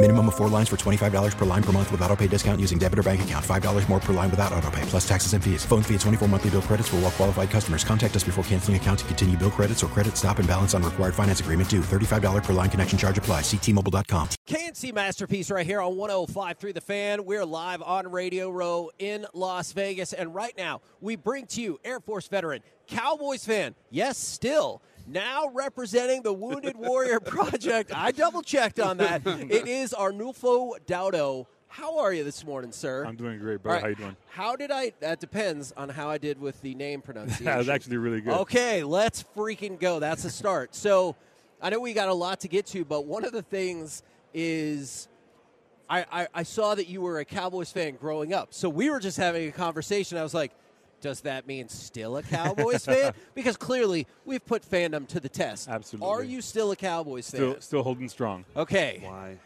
Minimum of 4 lines for $25 per line per month with auto pay discount using debit or bank account. $5 more per line without auto pay, plus taxes and fees. Phone fee at 24 monthly bill credits for all well qualified customers. Contact us before canceling account to continue bill credits or credit stop and balance on required finance agreement due. $35 per line connection charge applies. See T-Mobile.com. KNC Masterpiece right here on 105.3 The Fan. We're live on Radio Row in Las Vegas. And right now, we bring to you Air Force veteran, Cowboys fan, yes, still, now representing the Wounded Warrior Project. I double-checked on that. It is Arnulfo Dauto. How are you this morning, sir? I'm doing great, bro. Right. How you doing? How did I – that depends on how I did with the name pronunciation. That was actually really good. Okay, let's freaking go. That's a start. So I know we got a lot to get to, but one of the things is I saw that you were a Cowboys fan growing up. So we were just having a conversation. I was like, does that mean still a Cowboys fan? Because clearly we've put fandom to the test. Absolutely. Are you still a Cowboys fan? Still holding strong. Okay. Why?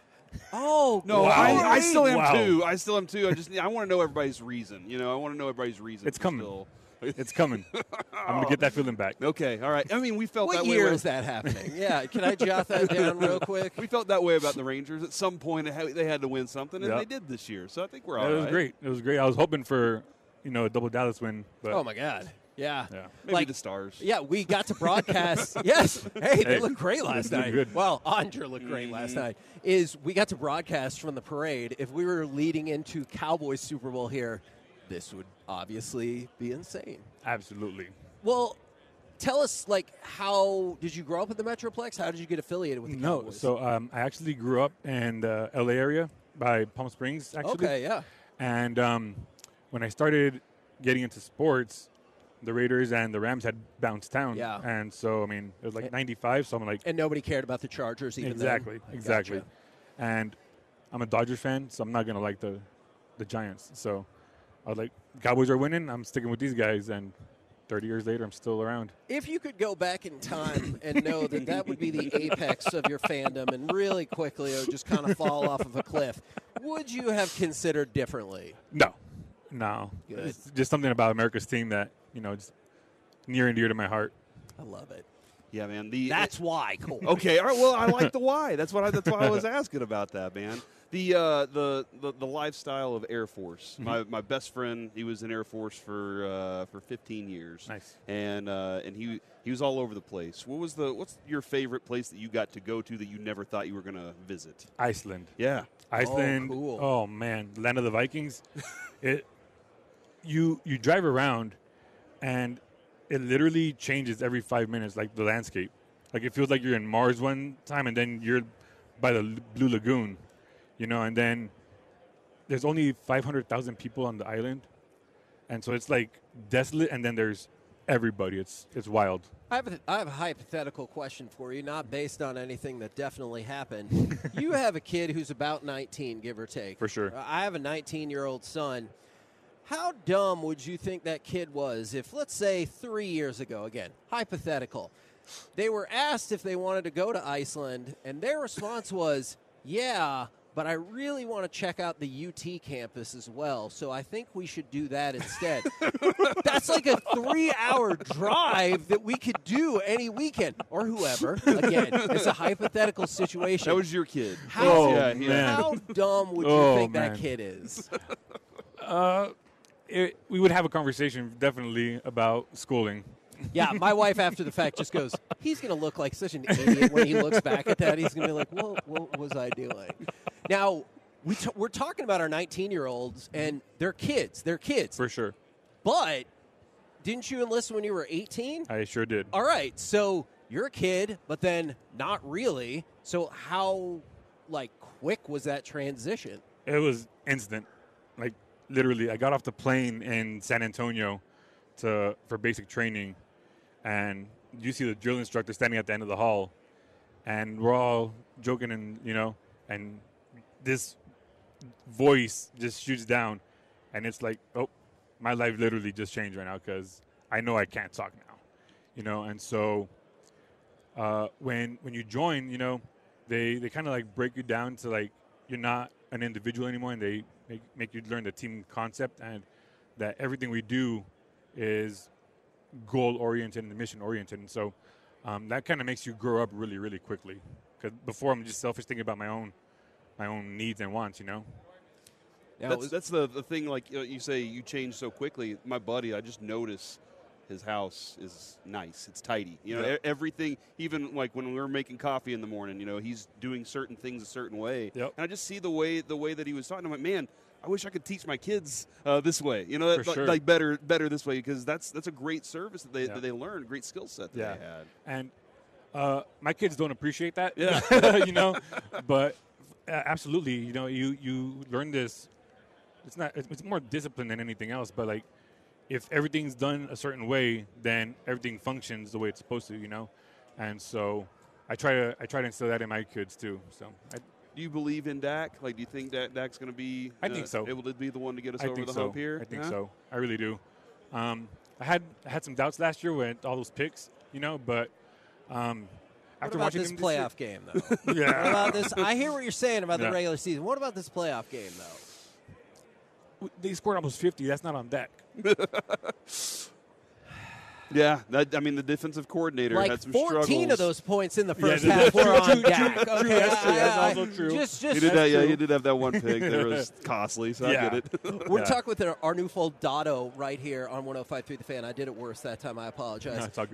Oh, no, I still am too. I still am too. I want to know everybody's reason. You know, I want to know everybody's reason. It's coming. Still. It's coming. I'm going to get that feeling back. Okay. All right. I mean, we felt that way. What year is that happening? Yeah. Can I jot that down real quick? We felt that way about the Rangers. At some point, they had to win something, and they did this year. So I think we're all right. It was great. It was great. I was hoping for a double Dallas win. But oh, my God. Yeah. Maybe the Stars. Yeah, we got to broadcast. Yes. Hey, they looked great last night. Good. Well, Andre looked great last night. We got to broadcast from the parade. If we were leading into Cowboys Super Bowl here, this would obviously be insane. Absolutely. Well, tell us, how did you grow up in the Metroplex? How did you get affiliated with the Cowboys? So I actually grew up in the L.A. area by Palm Springs, actually. Okay, yeah. And when I started getting into sports, the Raiders and the Rams had bounced town. Yeah. And so, I mean, it was like 95, so I'm like... And nobody cared about the Chargers even then? Exactly. Gotcha. And I'm a Dodgers fan, so I'm not going to like the Giants. So I was like, Cowboys are winning, I'm sticking with these guys, and 30 years later, I'm still around. If you could go back in time and know that would be the apex of your fandom and really quickly it would just kind of fall off of a cliff, would you have considered differently? No. Good. It's just something about America's team that, just near and dear to my heart. I love it. Yeah, man. That's why. Cool. Okay. All right. Well, I like the why. That's why I was asking about that, man. The lifestyle of Air Force. Mm-hmm. My best friend, he was in Air Force for 15 years. Nice. And he was all over the place. What's your favorite place that you got to go to that you never thought you were gonna visit? Iceland. Yeah. Iceland. Oh, cool. Oh man, land of the Vikings. You drive around, and it literally changes every 5 minutes, like the landscape. Like it feels like you're in Mars one time, and then you're by the Blue Lagoon. And then there's only 500,000 people on the island. And so it's desolate, and then there's everybody. It's wild. I have a hypothetical question for you, not based on anything that definitely happened. You have a kid who's about 19, give or take. For sure. I have a 19-year-old son. How dumb would you think that kid was if, let's say, 3 years ago, again, hypothetical, they were asked if they wanted to go to Iceland, and their response was, yeah, but I really want to check out the UT campus as well, so I think we should do that instead. That's a 3-hour drive that we could do any weekend or whoever. Again, it's a hypothetical situation. That was your kid. How dumb would you think that kid is? We would have a conversation definitely about schooling. Yeah, my wife after the fact just goes, he's going to look like such an idiot when he looks back at that. He's going to be like, what was I doing? Now, we're talking about our 19-year-olds, and they're kids. For sure. But Didn't you enlist when you were 18? I sure did. All right. So you're a kid, but then not really. So how, quick was that transition? It was instant. Literally, I got off the plane in San Antonio for basic training, and you see the drill instructor standing at the end of the hall, and we're all joking and this voice just shoots down, and it's like, oh, my life literally just changed right now because I know I can't talk now, and so when you join, they kind of break you down to you're not an individual anymore, and they make you learn the team concept and that everything we do is goal-oriented and mission-oriented. And so that kind of makes you grow up really, really quickly. Because before, I'm just selfish thinking about my own needs and wants, Yeah, that's the thing, you say you change so quickly. My buddy, I just noticed his house is nice. It's tidy. Yep. Everything, even when we were making coffee in the morning, he's doing certain things a certain way. Yep. And I just see the way that he was talking. I'm like, man, I wish I could teach my kids this way, sure. Better this way, because that's a great service that they learned, great skill set that they had. And my kids don't appreciate that, but absolutely, you learn this. It's more discipline than anything else, but if everything's done a certain way, then everything functions the way it's supposed to, And so I try to instill that in my kids too. So do you believe in Dak? Do you think that Dak's going to be able to be the one to get us over the hump here? I think so. I really do. I had some doubts last year with all those picks, but after watching this playoff game, though. Yeah. What about this? I hear what you're saying about the regular season. What about this playoff game, though? They scored almost 50. That's not on Dak. Yeah, the defensive coordinator had some 14 struggles. 14 of those points in the first half were on Dak. Okay, that's true. That's also true. He did have that one pick that was costly, so I get it. We're talking with Arnulfo Dauto right here on 105.3 The Fan. I did it worse that time. I apologize. No, it's all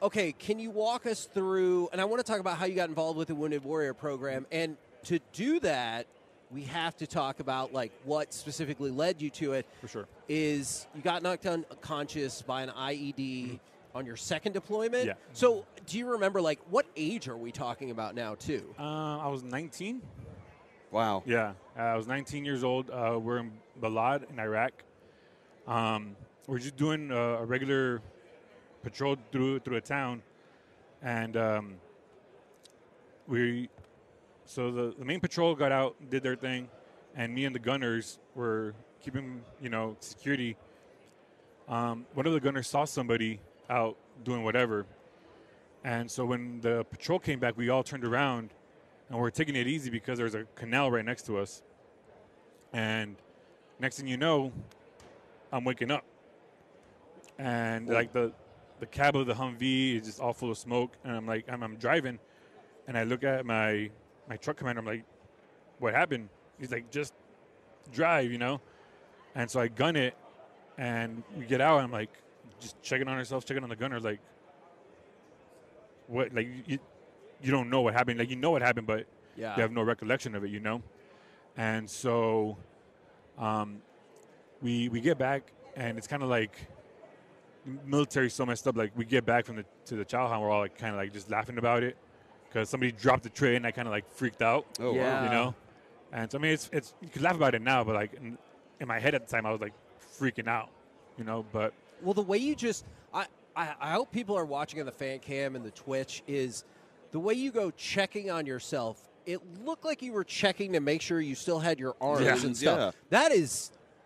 good. Okay, can you walk us through, and I want to talk about how you got involved with the Wounded Warrior program, and to do that, we have to talk about what specifically led you to it. For sure. Is you got knocked unconscious by an IED on your second deployment. Yeah. So do you remember what age are we talking about now too? I was 19. Wow. Yeah. I was 19 years old. We're in Balad in Iraq. We're just doing a regular patrol through a town, and So the main patrol got out, did their thing, and me and the gunners were keeping, security. One of the gunners saw somebody out doing whatever. And so when the patrol came back, we all turned around, and we're taking it easy because there's a canal right next to us. And next thing you know, I'm waking up. And, the cab of the Humvee is just all full of smoke, and I'm driving, and I look at my truck commander, I'm like, what happened? He's like, just drive, And so I gun it, and we get out, and I'm like, just checking on ourselves, checking on the gunner, what? You don't know what happened. You know what happened, but you have no recollection of it, And so we get back, and it's kind of military's so messed up. We get back from to the chow hall, and we're all just laughing about it. Because somebody dropped the tray, and I kind of freaked out. Oh, yeah. Wow. And so it's you could laugh about it now, but in my head at the time, I was freaking out, But well, the way you just, I hope people are watching on the fan cam and the Twitch is the way you go checking on yourself. It looked like you were checking to make sure you still had your arms and stuff. Yeah.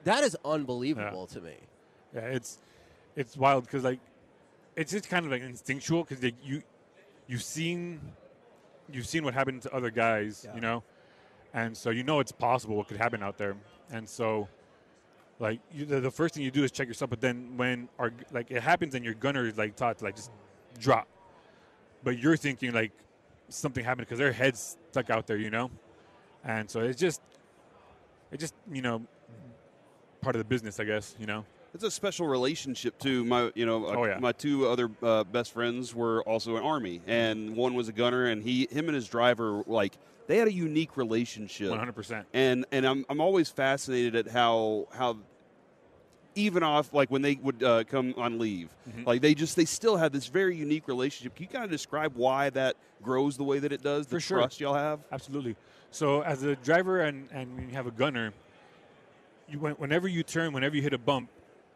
That is unbelievable to me. Yeah, it's wild because it's just kind of instinctual because you've seen what happened to other guys, and so it's possible what could happen out there. And so, the first thing you do is check yourself. But then when it happens, and your gunner is taught to just drop, but you're thinking something happened because their head's stuck out there, and so it's just part of the business, I guess, It's a special relationship too. My, my two other best friends were also in Army, and one was a gunner, and him and his driver, they had a unique relationship. 100%. And I'm always fascinated at how even off like when they would come on leave. Mm-hmm. Like they still have this very unique relationship. Can you kind of describe why that grows the way that it does, the trust y'all have? Absolutely. So as a driver and when you have a gunner, whenever you turn, whenever you hit a bump,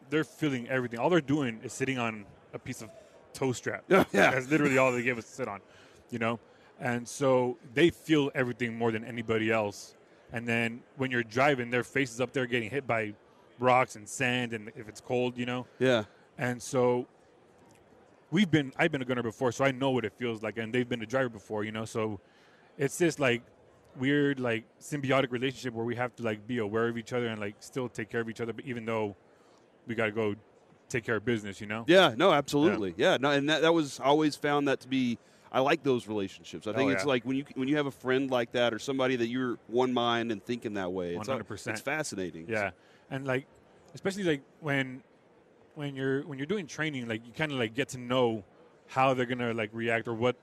they're feeling everything. All they're doing is sitting on a piece of toe strap. Yeah. That's literally all they gave us to sit on, you know. And so they feel everything more than anybody else. And then when you're driving, their faces up there getting hit by rocks and sand, and if it's cold, you know. Yeah. And so I've been a gunner before, so I know what it feels like, and they've been a driver before, you know. So it's this like weird, like symbiotic relationship where we have to like be aware of each other and like still take care of each other, but even though we got to go take care of business, you know. Yeah. No. Absolutely. Yeah. Yeah, no. And that was always found that to be. I like those relationships. I think it's like when you have a friend like that or somebody that you're one mind and thinking that way. 100%. It's fascinating. Yeah. And like, especially like when you're doing training, like you kind of like get to know how they're gonna like react or what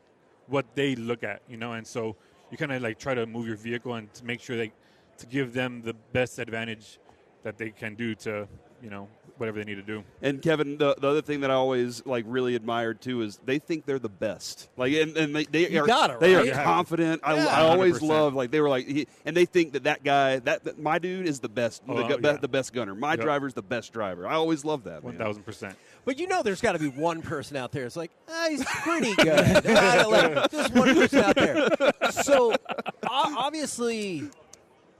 they look at, you know. And so you kind of like try to move your vehicle and to make sure like to give them the best advantage that they can do to, you know, whatever they need to do. And Kevin, the other thing that I always like really admired too is they think they're the best. Like, and they are confident. I always love like they were like, and they think that guy, that my dude is the best, the best gunner. My driver's the best driver. I always love that. 1,000%. But you know, there's got to be one person out there. It's like he's pretty good. There's one person out there. So obviously.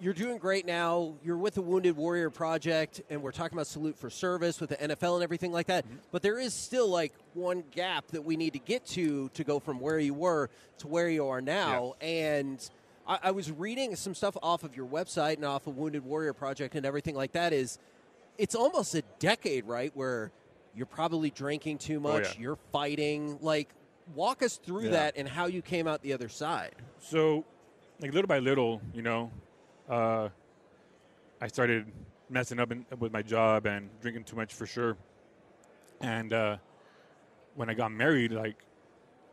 You're doing great now. You're with the Wounded Warrior Project, and we're talking about Salute for Service with the NFL and everything like that. Mm-hmm. But there is still, like, one gap that we need to get to go from where you were to where you are now. Yeah. And I was reading some stuff off of your website and off of Wounded Warrior Project and everything like that. It's almost a decade, right, where you're probably drinking too much, you're fighting. Like, walk us through that and how you came out the other side. So, like, little by little, you know, I started messing up with my job and drinking too much for sure. And when I got married, like,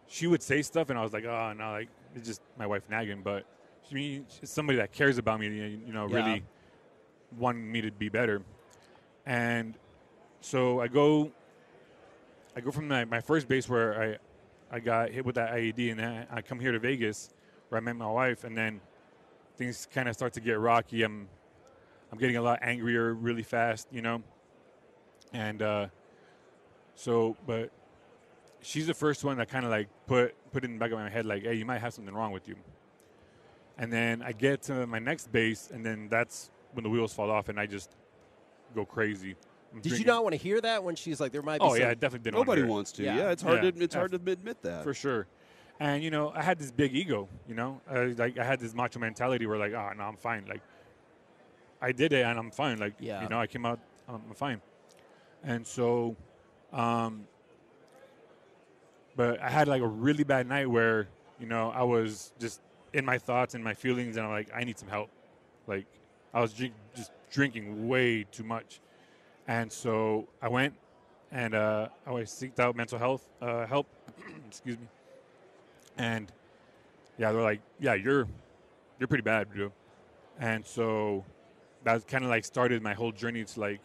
she would say stuff, and I was like, oh, no, like, it's just my wife nagging. But she's somebody that cares about me, you know, really wanting me to be better. And so I go from my first base where I got hit with that IED, and then I come here to Vegas where I met my wife, and then things kind of start to get rocky. I'm getting a lot angrier really fast, you know. And but she's the first one that kind of like put it in the back of my head, like, hey, you might have something wrong with you. And then I get to my next base, and then that's when the wheels fall off, and I just go crazy. Did you not want to hear that when she's like, there might be something? Oh, yeah, I definitely didn't want to hear it. Nobody wants to. Yeah, it's hard to admit that. For sure. And, you know, I had this big ego, you know. I had this macho mentality where, like, oh, no, I'm fine. Like, I did it, and I'm fine. Like, you know, I came out, I'm fine. And so, but I had, like, a really bad night where, you know, I was just in my thoughts and my feelings, and I'm like, I need some help. Like, I was just drinking way too much. And so I went, and I seeked out mental health help. Excuse me. And, they're like, yeah, you're pretty bad, dude. And so that kind of, like, started my whole journey to, like,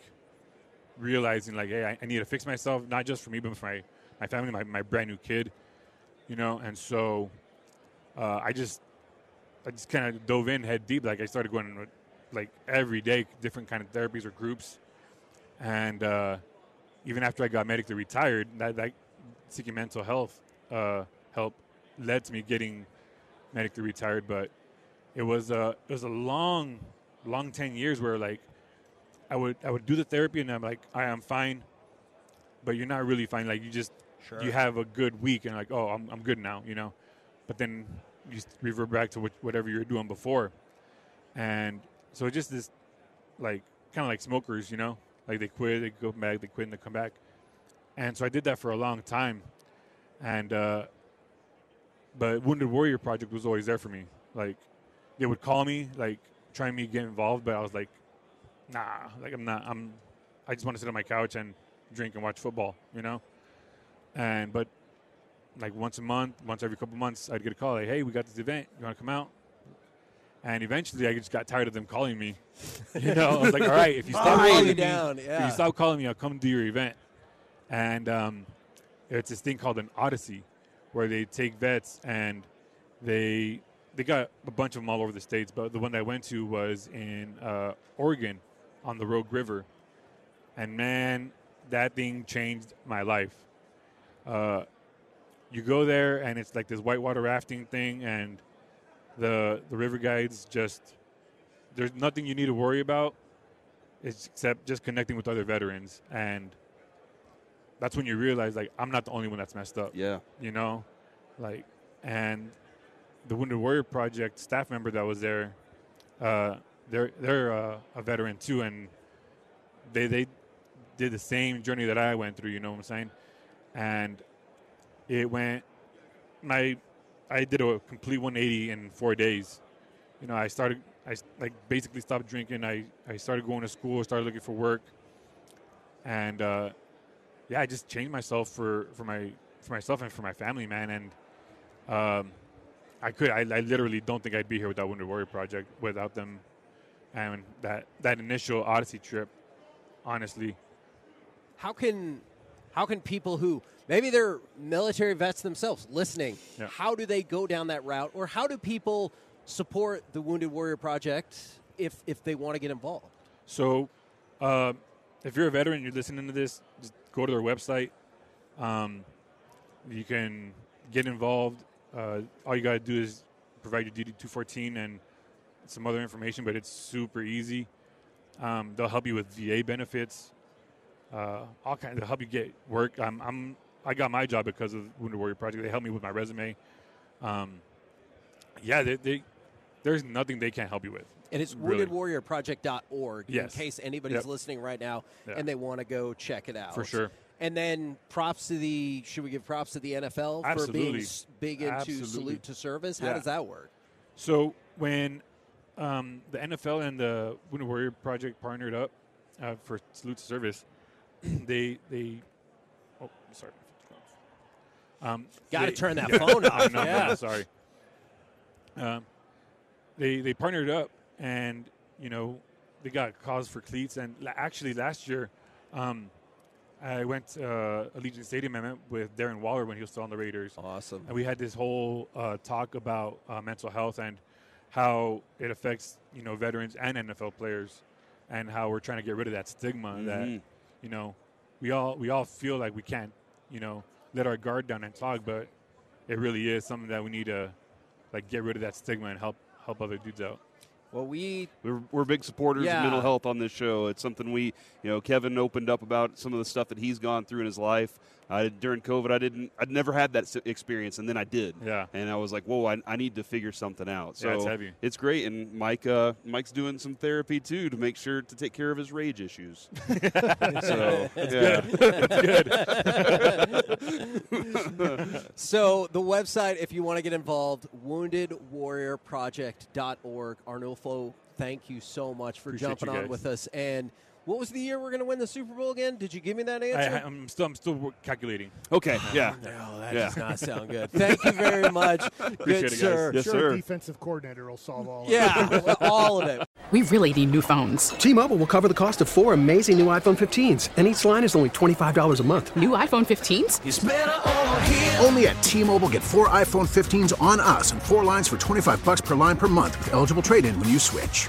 realizing, like, hey, I need to fix myself, not just for me, but for my family, my brand-new kid, you know. And so I just kind of dove in head deep. Like, I started going, like, every day, different kind of therapies or groups. And even after I got medically retired, that seeking mental health help led to me getting medically retired, but it was a long 10 years where, like, I would do the therapy, and I'm like, I am fine, but you're not really fine. Like, you just you have a good week, and like, oh, I'm good now, you know. But then you just revert back to whatever you were doing before, and so it's just this, like, kind of like smokers, you know, like they quit, they go back, they quit, and they come back. And so I did that for a long time, and but Wounded Warrior Project was always there for me. Like, they would call me, like, trying to get involved, but I was like, nah, like, I just want to sit on my couch and drink and watch football, you know? And, but, like, once a month, once every couple months, I'd get a call, like, hey, we got this event, you want to come out? And eventually, I just got tired of them calling me. You know, I was like, all right, if you stop calling me, if you stop calling me, I'll come to your event. And it's this thing called an Odyssey, where they take vets and they got a bunch of them all over the states. But the one that I went to was in Oregon on the Rogue River. And, man, that thing changed my life. You go there, and it's like this whitewater rafting thing, and the river guides just – there's nothing you need to worry about except just connecting with other veterans. And that's when you realize, like, I'm not the only one that's messed up. Yeah. You know? Like, and the Wounded Warrior Project staff member that was there, they're a veteran too, and they did the same journey that I went through, you know what I'm saying? And it went – I did a complete 180 in 4 days. You know, I basically stopped drinking. I started going to school, started looking for work. And, I just changed myself for myself and for my family, man. And I literally don't think I'd be here without Wounded Warrior Project, without them. And that initial Odyssey trip, honestly. How can people who maybe they're military vets themselves listening, how do they go down that route, or how do people support the Wounded Warrior Project if they want to get involved? So if you're a veteran and you're listening to this, just go to their website. You can get involved. All you got to do is provide your DD-214 and some other information, but it's super easy. They'll help you with VA benefits. All kinds of help you get work. I got my job because of the Wounded Warrior Project. They helped me with my resume. There's nothing they can't help you with. And it's really. woundedwarriorproject.org in case anybody's listening right now and they want to go check it out. For sure. And then should we give props to the NFL for being big into salute to service? How does that work? So when the NFL and the Wounded Warrior Project partnered up for salute to service, got to turn that phone off. Sorry. They partnered up, and you know they got cause for cleats. And actually, last year, I went to Allegiant Stadium. I met with Darren Waller when he was still on the Raiders. Awesome. And we had this whole talk about mental health and how it affects veterans and NFL players, and how we're trying to get rid of that stigma that. You know, we all feel like we can't, let our guard down and talk, but it really is something that we need to, get rid of that stigma and help other dudes out. Well, we're big supporters of mental health on this show. It's something Kevin opened up about some of the stuff that he's gone through in his life. During COVID, I'd never had that experience, and then I did. Yeah. And I was like, whoa, I need to figure something out. So it's heavy. It's great, and Mike's doing some therapy, too, to make sure to take care of his rage issues. So That's good. So the website, if you want to get involved, woundedwarriorproject.org. Arnulfo, thank you so much for jumping on with us. And what was the year we're going to win the Super Bowl again? Did you give me that answer? I'm still calculating. Okay. Yeah. No, that does not sound good. Thank you very much. Appreciate it, sir. Guys. Yes, sir. Our defensive coordinator will solve all of it. Yeah, all of it. We really need new phones. T-Mobile will cover the cost of four amazing new iPhone 15s, and each line is only $25 a month. New iPhone 15s? It's better over here. Only at T-Mobile, get four iPhone 15s on us and four lines for $25 per line per month with eligible trade-in when you switch.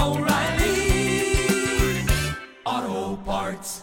O'Reilly Auto Parts.